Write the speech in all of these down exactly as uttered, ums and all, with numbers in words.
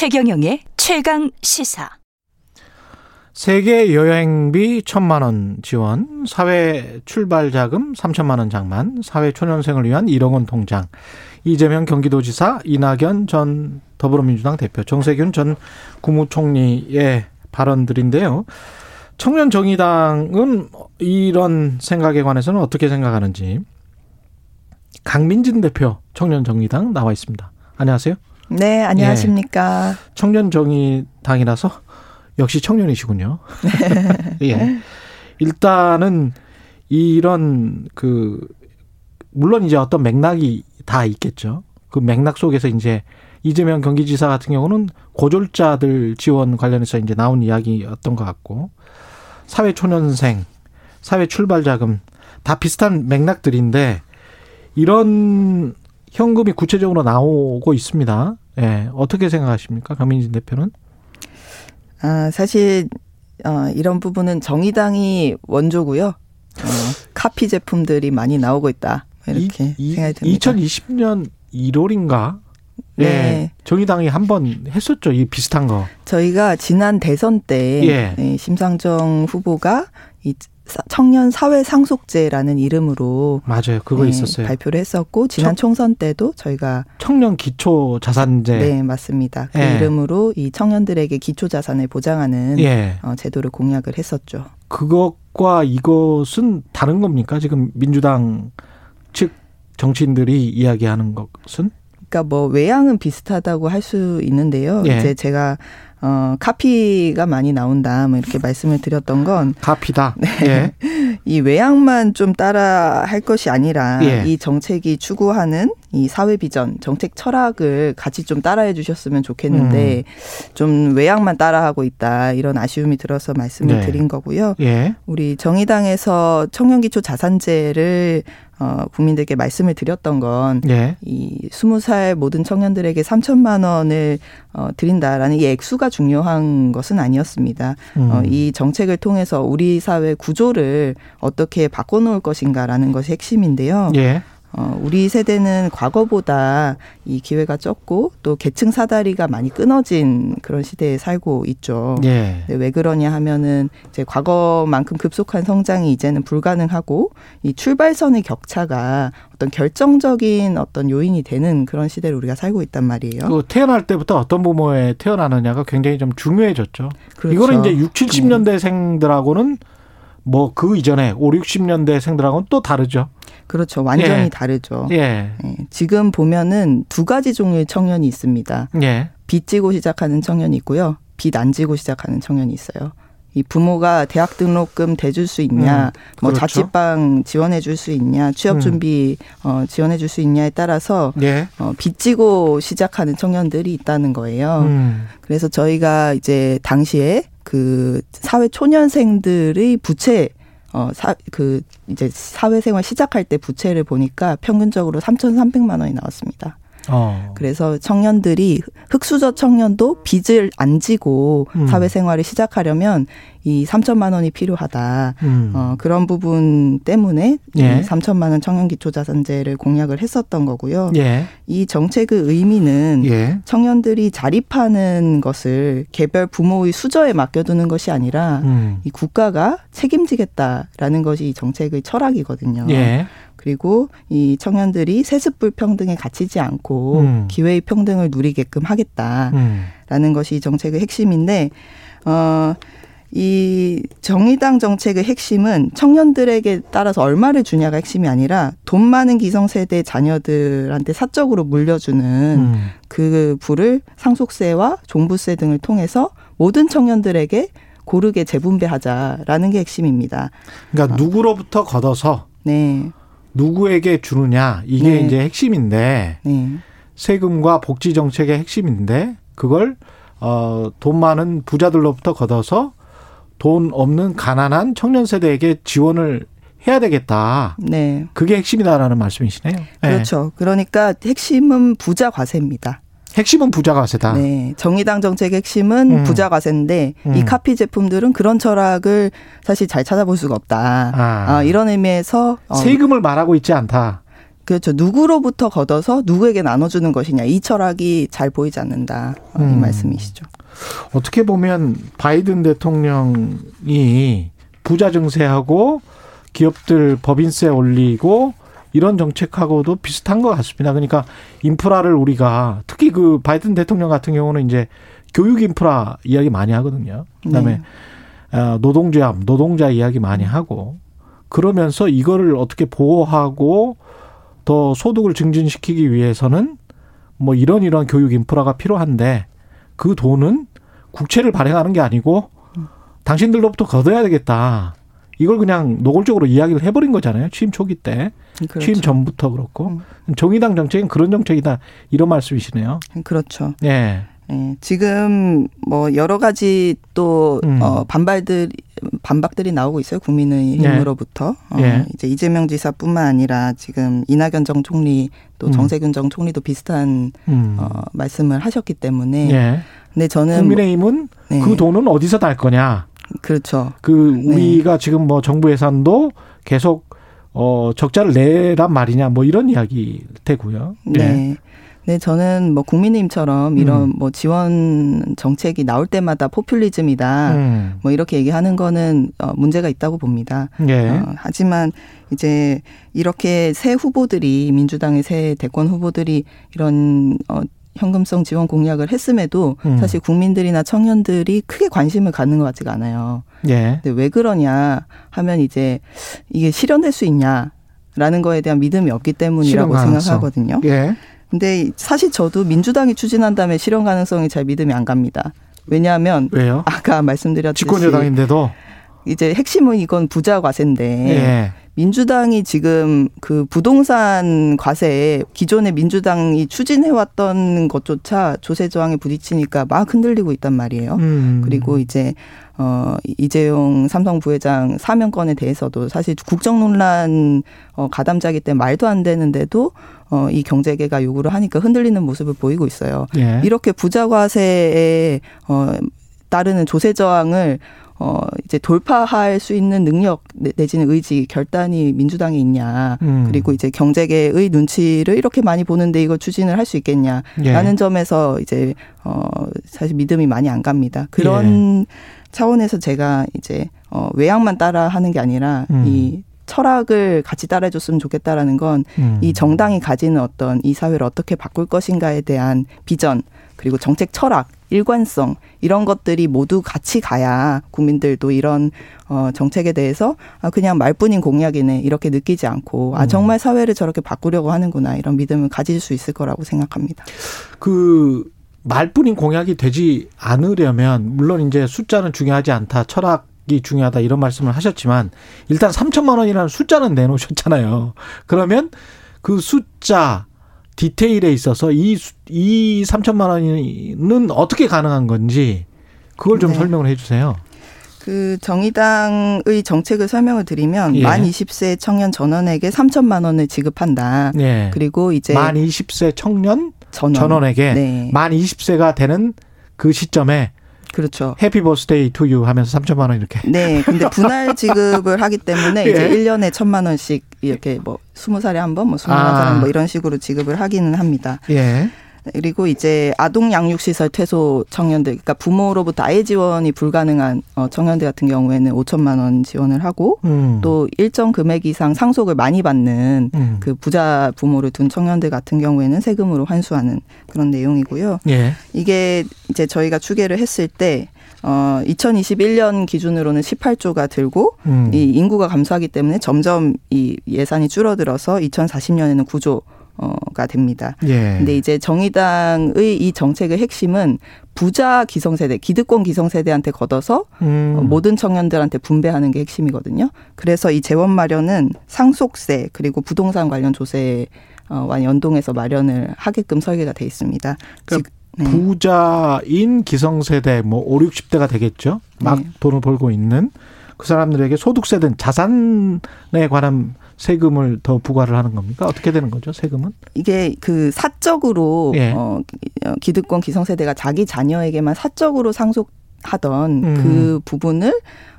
최경영의 최강시사. 세계 여행비 천만 원 지원, 사회 출발 자금 삼천만 원 장만, 사회 초년생을 위한 일억 원 통장. 이재명 경기도지사, 이낙연 전 더불어민주당 대표, 정세균 전 국무총리의 발언들인데요. 청년 정의당은 이런 생각에 관해서는 어떻게 생각하는지. 강민진 대표 청년 정의당 나와 있습니다. 안녕하세요. 네, 안녕하십니까. 예. 청년 정의당이라서 역시 청년이시군요. 예. 일단은 이런 그 물론 이제 어떤 맥락이 다 있겠죠. 그 맥락 속에서 이제 이재명 경기지사 같은 경우는 고졸자들 지원 관련해서 이제 나온 이야기였던 것 같고, 사회 초년생, 사회 출발 자금 다 비슷한 맥락들인데 이런 현금이 구체적으로 나오고 있습니다. 예. 어떻게 생각하십니까? 강민진 대표는? 아, 사실 어, 이런 부분은 정의당이 원조고요. 어, 카피 제품들이 많이 나오고 있다. 이렇게 이, 이, 생각이 듭니다. 이천이십 년 일월인가? 네. 예, 정의당이 한번 했었죠. 이 비슷한 거. 저희가 지난 대선 때 예. 심상정 후보가 이 청년 사회 상속제라는 이름으로 맞아요. 그거 네, 있었어요. 발표를 했었고 지난 청, 총선 때도 저희가 청년 기초 자산제. 네, 맞습니다. 그 예. 이름으로 이 청년들에게 기초 자산을 보장하는 예. 어, 제도를 공약을 했었죠. 그것과 이것은 다른 겁니까? 지금 민주당 측 정치인들이 이야기하는 것은? 그러니까 뭐 외양은 비슷하다고 할 수 있는데요. 예. 이제 제가 어, 카피가 많이 나온다, 뭐 이렇게 말씀을 드렸던 건. 카피다? 네. 예. 이 외양만 좀 따라 할 것이 아니라, 예. 이 정책이 추구하는 이 사회 비전, 정책 철학을 같이 좀 따라해 주셨으면 좋겠는데, 음. 좀 외양만 따라하고 있다, 이런 아쉬움이 들어서 말씀을 네. 드린 거고요. 예. 우리 정의당에서 청년기초 자산제를 어, 국민들께 말씀을 드렸던 건, 예. 이 스무 살 모든 청년들에게 삼천만 원을 어, 드린다라는 이 액수가 중요한 것은 아니었습니다. 음. 어, 이 정책을 통해서 우리 사회 구조를 어떻게 바꿔놓을 것인가라는 것이 핵심인데요. 예. 어, 우리 세대는 과거보다 이 기회가 적고 또 계층 사다리가 많이 끊어진 그런 시대에 살고 있죠. 예. 왜 그러냐 하면은 이제 과거만큼 급속한 성장이 이제는 불가능하고 이 출발선의 격차가 어떤 결정적인 어떤 요인이 되는 그런 시대를 우리가 살고 있단 말이에요. 그 태어날 때부터 어떤 부모에 태어나느냐가 굉장히 좀 중요해졌죠. 그렇죠. 이거는 이제 육십, 칠십 년대생들하고는 뭐 그 이전에 오십, 육십 년대생들하고는 또 다르죠. 그렇죠. 완전히 예. 다르죠. 예. 예. 지금 보면은 두 가지 종류의 청년이 있습니다. 예. 빚지고 시작하는 청년이 있고요. 빚 안 지고 시작하는 청년이 있어요. 이 부모가 대학 등록금 대줄 수 있냐, 음, 그렇죠. 뭐 자취방 지원해 줄 수 있냐, 취업 준비 음. 어, 지원해 줄 수 있냐에 따라서 예. 어, 빚지고 시작하는 청년들이 있다는 거예요. 음. 그래서 저희가 이제 당시에 그 사회 초년생들의 부채 어, 사, 그, 이제, 사회생활 시작할 때 부채를 보니까 평균적으로 삼천삼백만 원이 나왔습니다. 어. 그래서 청년들이, 흑수저 청년도 빚을 안 지고 음. 사회생활을 시작하려면 이 삼천만 원이 필요하다. 음. 어, 그런 부분 때문에 예. 삼천만 원 청년기초자산제를 공약을 했었던 거고요. 예. 이 정책의 의미는 예. 청년들이 자립하는 것을 개별 부모의 수저에 맡겨두는 것이 아니라 음. 이 국가가 책임지겠다라는 것이 이 정책의 철학이거든요. 예. 그리고 이 청년들이 세습불평등에 갇히지 않고 음. 기회의 평등을 누리게끔 하겠다라는 음. 것이 이 정책의 핵심인데 어, 이 정의당 정책의 핵심은 청년들에게 따라서 얼마를 주냐가 핵심이 아니라 돈 많은 기성세대 자녀들한테 사적으로 물려주는 음. 그 부를 상속세와 종부세 등을 통해서 모든 청년들에게 고르게 재분배하자라는 게 핵심입니다. 그러니까 누구로부터 걷어서 네. 누구에게 주느냐 이게 네. 이제 핵심인데 네. 세금과 복지 정책의 핵심인데 그걸 어, 돈 많은 부자들로부터 걷어서 돈 없는 가난한 청년 세대에게 지원을 해야 되겠다. 네, 그게 핵심이다라는 말씀이시네요. 네. 그렇죠. 그러니까 핵심은 부자 과세입니다. 핵심은 부자 과세다. 네, 정의당 정책의 핵심은 음. 부자 과세인데 음. 이 카피 제품들은 그런 철학을 사실 잘 찾아볼 수가 없다. 아. 아, 이런 의미에서 세금을 어. 말하고 있지 않다. 그렇죠. 누구로부터 걷어서 누구에게 나눠주는 것이냐. 이 철학이 잘 보이지 않는다. 이 음. 말씀이시죠. 어떻게 보면 바이든 대통령이 부자 증세하고 기업들 법인세 올리고 이런 정책하고도 비슷한 것 같습니다. 그러니까 인프라를 우리가 특히 그 바이든 대통령 같은 경우는 이제 교육 인프라 이야기 많이 하거든요. 그다음에 네. 노동조합, 노동자 이야기 많이 하고 그러면서 이거를 어떻게 보호하고 더 소득을 증진시키기 위해서는 뭐 이런 이런 교육 인프라가 필요한데 그 돈은 국채를 발행하는 게 아니고 당신들로부터 걷어야 되겠다. 이걸 그냥 노골적으로 이야기를 해버린 거잖아요. 취임 초기 때. 그렇죠. 취임 전부터 그렇고. 정의당 정책은 그런 정책이다. 이런 말씀이시네요. 그렇죠. 예. 예. 지금 뭐 여러 가지 또 음. 어, 반발들, 반박들이 나오고 있어요. 국민의힘으로부터. 예. 어, 이제 이재명 지사뿐만 아니라 지금 이낙연 정 총리 또 음. 정세균 정 총리도 비슷한 음. 어, 말씀을 하셨기 때문에. 예. 근데 저는 국민의힘은 네. 그 돈은 어디서 날 거냐. 그렇죠. 그 네. 우리가 지금 뭐 정부 예산도 계속 어 적자를 내란 말이냐 뭐 이런 이야기 되고요. 네. 네. 네, 저는 뭐 국민의힘처럼 이런 음. 뭐 지원 정책이 나올 때마다 포퓰리즘이다. 음. 뭐 이렇게 얘기하는 거는 어, 문제가 있다고 봅니다. 예. 어, 하지만 이제 이렇게 새 후보들이 민주당의 새 대권 후보들이 이런 어 현금성 지원 공약을 했음에도 음. 사실 국민들이나 청년들이 크게 관심을 갖는 것 같지가 않아요. 예. 근데 왜 그러냐 하면 이제 이게 실현될 수 있냐라는 거에 대한 믿음이 없기 때문이라고 생각하거든요. 예. 근데 사실 저도 민주당이 추진한다면 실현 가능성이 잘 믿음이 안 갑니다. 왜냐하면 왜요? 아까 말씀드렸듯이 집권 여당인데도 이제 핵심은 이건 부자 과세인데. 예. 민주당이 지금 그 부동산 과세에 기존의 민주당이 추진해왔던 것조차 조세 저항에 부딪히니까 막 흔들리고 있단 말이에요. 음. 그리고 이제 어 이재용 삼성 부회장 사면권에 대해서도 사실 국정 논란 어, 가담자기 때문에 말도 안 되는데도 어, 이 경제계가 요구를 하니까 흔들리는 모습을 보이고 있어요. 예. 이렇게 부자 과세에 어, 따르는 조세 저항을 어 이제 돌파할 수 있는 능력 내지는 의지 결단이 민주당에 있냐. 음. 그리고 이제 경제계의 눈치를 이렇게 많이 보는데 이거 추진을 할 수 있겠냐라는 예. 점에서 이제 어 사실 믿음이 많이 안 갑니다. 그런 예. 차원에서 제가 이제 어 외양만 따라 하는 게 아니라 음. 이 철학을 같이 따라해줬으면 좋겠다라는 건 이 음. 정당이 가지는 어떤 이 사회를 어떻게 바꿀 것인가에 대한 비전 그리고 정책 철학 일관성 이런 것들이 모두 같이 가야 국민들도 이런 어, 정책에 대해서 아, 그냥 말뿐인 공약이네 이렇게 느끼지 않고 아 정말 사회를 저렇게 바꾸려고 하는구나 이런 믿음을 가질 수 있을 거라고 생각합니다. 그 말뿐인 공약이 되지 않으려면 물론 이제 숫자는 중요하지 않다 철학이 중요하다 이런 말씀을 하셨지만 일단 삼천만 원이라는 숫자는 내놓으셨잖아요. 그러면 그 숫자 디테일에 있어서 이, 이 삼천만 원은 어떻게 가능한 건지 그걸 좀 네. 설명을 해 주세요. 그 정의당의 정책을 설명을 드리면 예. 만 이십 세 청년 전원에게 삼천만 원을 지급한다. 예. 그리고 이제 만 이십 세 청년 전원. 전원에게 네. 만 이십 세가 되는 그 시점에 그렇죠. 해피 버스데이 투 유 하면서 삼천만 원 이렇게. 네. 근데 분할 지급을 하기 때문에 예. 이제 일 년에 천만 원씩 이렇게 뭐 스무 살에 한 번, 뭐 스물한 살 아. 뭐 이런 식으로 지급을 하기는 합니다. 예. 그리고 이제 아동 양육 시설 퇴소 청년들 그러니까 부모로부터 아예 지원이 불가능한 청년들 같은 경우에는 오천만 원 지원을 하고 음. 또 일정 금액 이상 상속을 많이 받는 음. 그 부자 부모를 둔 청년들 같은 경우에는 세금으로 환수하는 그런 내용이고요. 예. 이게 이제 저희가 추계를 했을 때 어, 이천이십일 년 기준으로는 십팔조가 들고 음. 이 인구가 감소하기 때문에 점점 이 예산이 줄어들어서 이천사십 년에는 구조 가 됩니다. 그런데 예. 이제 정의당의 이 정책의 핵심은 부자 기성세대, 기득권 기성세대한테 걷어서 음. 모든 청년들한테 분배하는 게 핵심이거든요. 그래서 이 재원 마련은 상속세 그리고 부동산 관련 조세와 연동해서 마련을 하게끔 설계가 돼 있습니다. 그러니까 네. 부자인 기성세대 뭐 오륙십 대가 되겠죠. 막 네. 돈을 벌고 있는 그 사람들에게 소득세 등 자산에 관한 세금을 더 부과를 하는 겁니까? 어떻게 되는 거죠? 세금은? 이게 그 사적으로 예. 어, 기득권 기성세대가 자기 자녀에게만 사적으로 상속하던 음. 그 부분을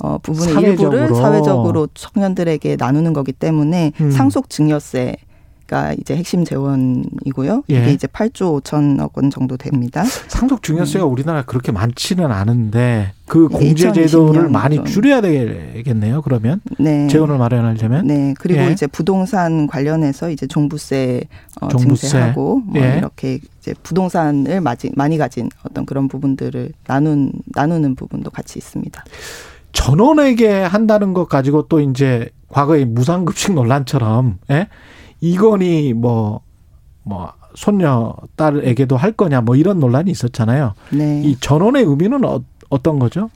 어, 부분의 사회적으로. 일부를 사회적으로 청년들에게 나누는 거기 때문에 음. 상속증여세 가 이제 핵심 재원이고요. 이게 예. 이제 팔조 오천억 원 정도 됩니다. 상속 증여세가 음. 우리나라 그렇게 많지는 않은데 그 공제 제도를 많이 좀. 줄여야 되겠네요. 그러면 네. 재원을 마련하려면 네 그리고 예. 이제 부동산 관련해서 이제 종부세, 어, 종부세. 증세하고 뭐 예. 이렇게 이제 부동산을 많이 가진 어떤 그런 부분들을 나눈 나누는 부분도 같이 있습니다. 전원에게 한다는 것 가지고 또 이제 과거의 무상급식 논란처럼. 예? 이건희 뭐, 뭐, 손녀 딸에게도 할 거냐, 뭐 이런 논란이 있었잖아요. 네. 이 전원의 의미는 어, 어떤 거죠?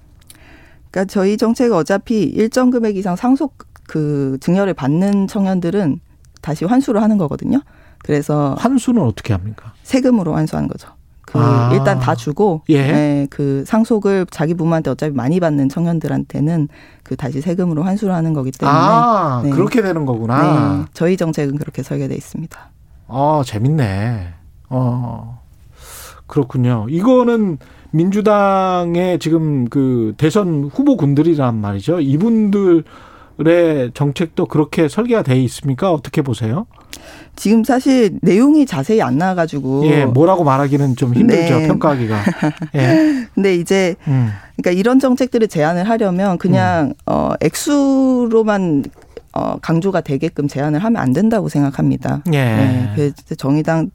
그러니까 저희 정책은 어차피 일정 금액 이상 상속 그 증여를 받는 청년들은 다시 환수를 하는 거거든요. 그래서. 환수는 어떻게 합니까? 세금으로 환수하는 거죠. 그 아. 일단 다 주고, 예. 네, 그 상속을 자기 부모한테 어차피 많이 받는 청년들한테는 그 다시 세금으로 환수를 하는 거기 때문에. 아, 네. 그렇게 되는 거구나. 네, 저희 정책은 그렇게 설계되어 있습니다. 아, 재밌네. 어, 그렇군요. 이거는 민주당의 지금 그 대선 후보군들이란 말이죠. 이분들의 정책도 그렇게 설계가 되어 있습니까? 어떻게 보세요? 지금 사실 내용이 자세히 안 나와가지고 예, 뭐라고 말하기는 좀 힘들죠. 네. 평가하기가. 예. 근데 이제 음. 그러니까 이런 정책들을 제안을 하려면 그냥 음. 어, 액수로만 어, 강조가 되게끔 제안을 하면 안 된다고 생각합니다. 예. 네. 그래서 정의당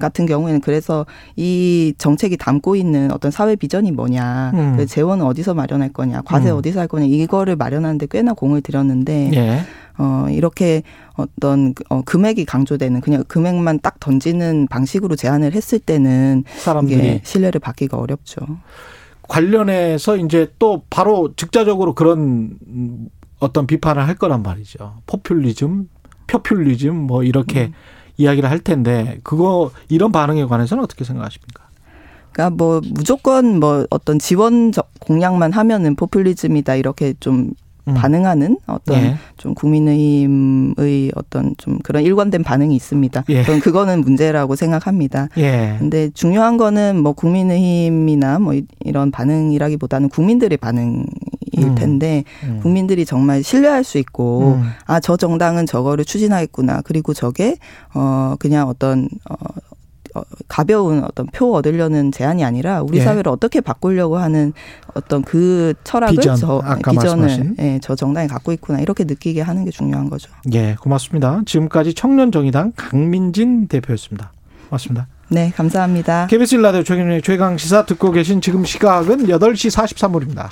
같은 경우에는 그래서 이 정책이 담고 있는 어떤 사회 비전이 뭐냐, 음. 재원은 어디서 마련할 거냐, 과세 음. 어디서 할 거냐 이거를 마련하는데 꽤나 공을 들였는데. 예. 어, 이렇게 어떤 어, 금액이 강조되는 그냥 금액만 딱 던지는 방식으로 제안을 했을 때는 사람들이 신뢰를 받기가 어렵죠. 관련해서 이제 또 바로 즉자적으로 그런 어떤 비판을 할 거란 말이죠. 포퓰리즘, 표퓰리즘 뭐 이렇게 음. 이야기를 할 텐데 그거 이런 반응에 관해서는 어떻게 생각하십니까? 그러니까 뭐 무조건 뭐 어떤 지원 공약만 하면은 포퓰리즘이다 이렇게 좀. 반응하는 어떤 예. 좀 국민의힘의 어떤 좀 그런 일관된 반응이 있습니다. 예. 저는 그거는 문제라고 생각합니다. 그런데 예. 중요한 거는 뭐 국민의힘이나 뭐 이런 반응이라기보다는 국민들의 반응일 음. 텐데 음. 국민들이 정말 신뢰할 수 있고 음. 아, 저 정당은 저거를 추진하겠구나. 그리고 저게 어 그냥 어떤 어 가벼운 어떤 표 얻으려는 제안이 아니라 우리 예. 사회를 어떻게 바꾸려고 하는 어떤 그 철학을 비전, 저, 비전을 예, 저 정당이 갖고 있구나 이렇게 느끼게 하는 게 중요한 거죠. 예, 고맙습니다. 지금까지 청년정의당 강민진 대표였습니다. 고맙습니다. 네, 감사합니다. 케이비에스 일 라디오 최경영의 최강시사 듣고 계신 지금 시각은 여덟 시 사십삼 분입니다.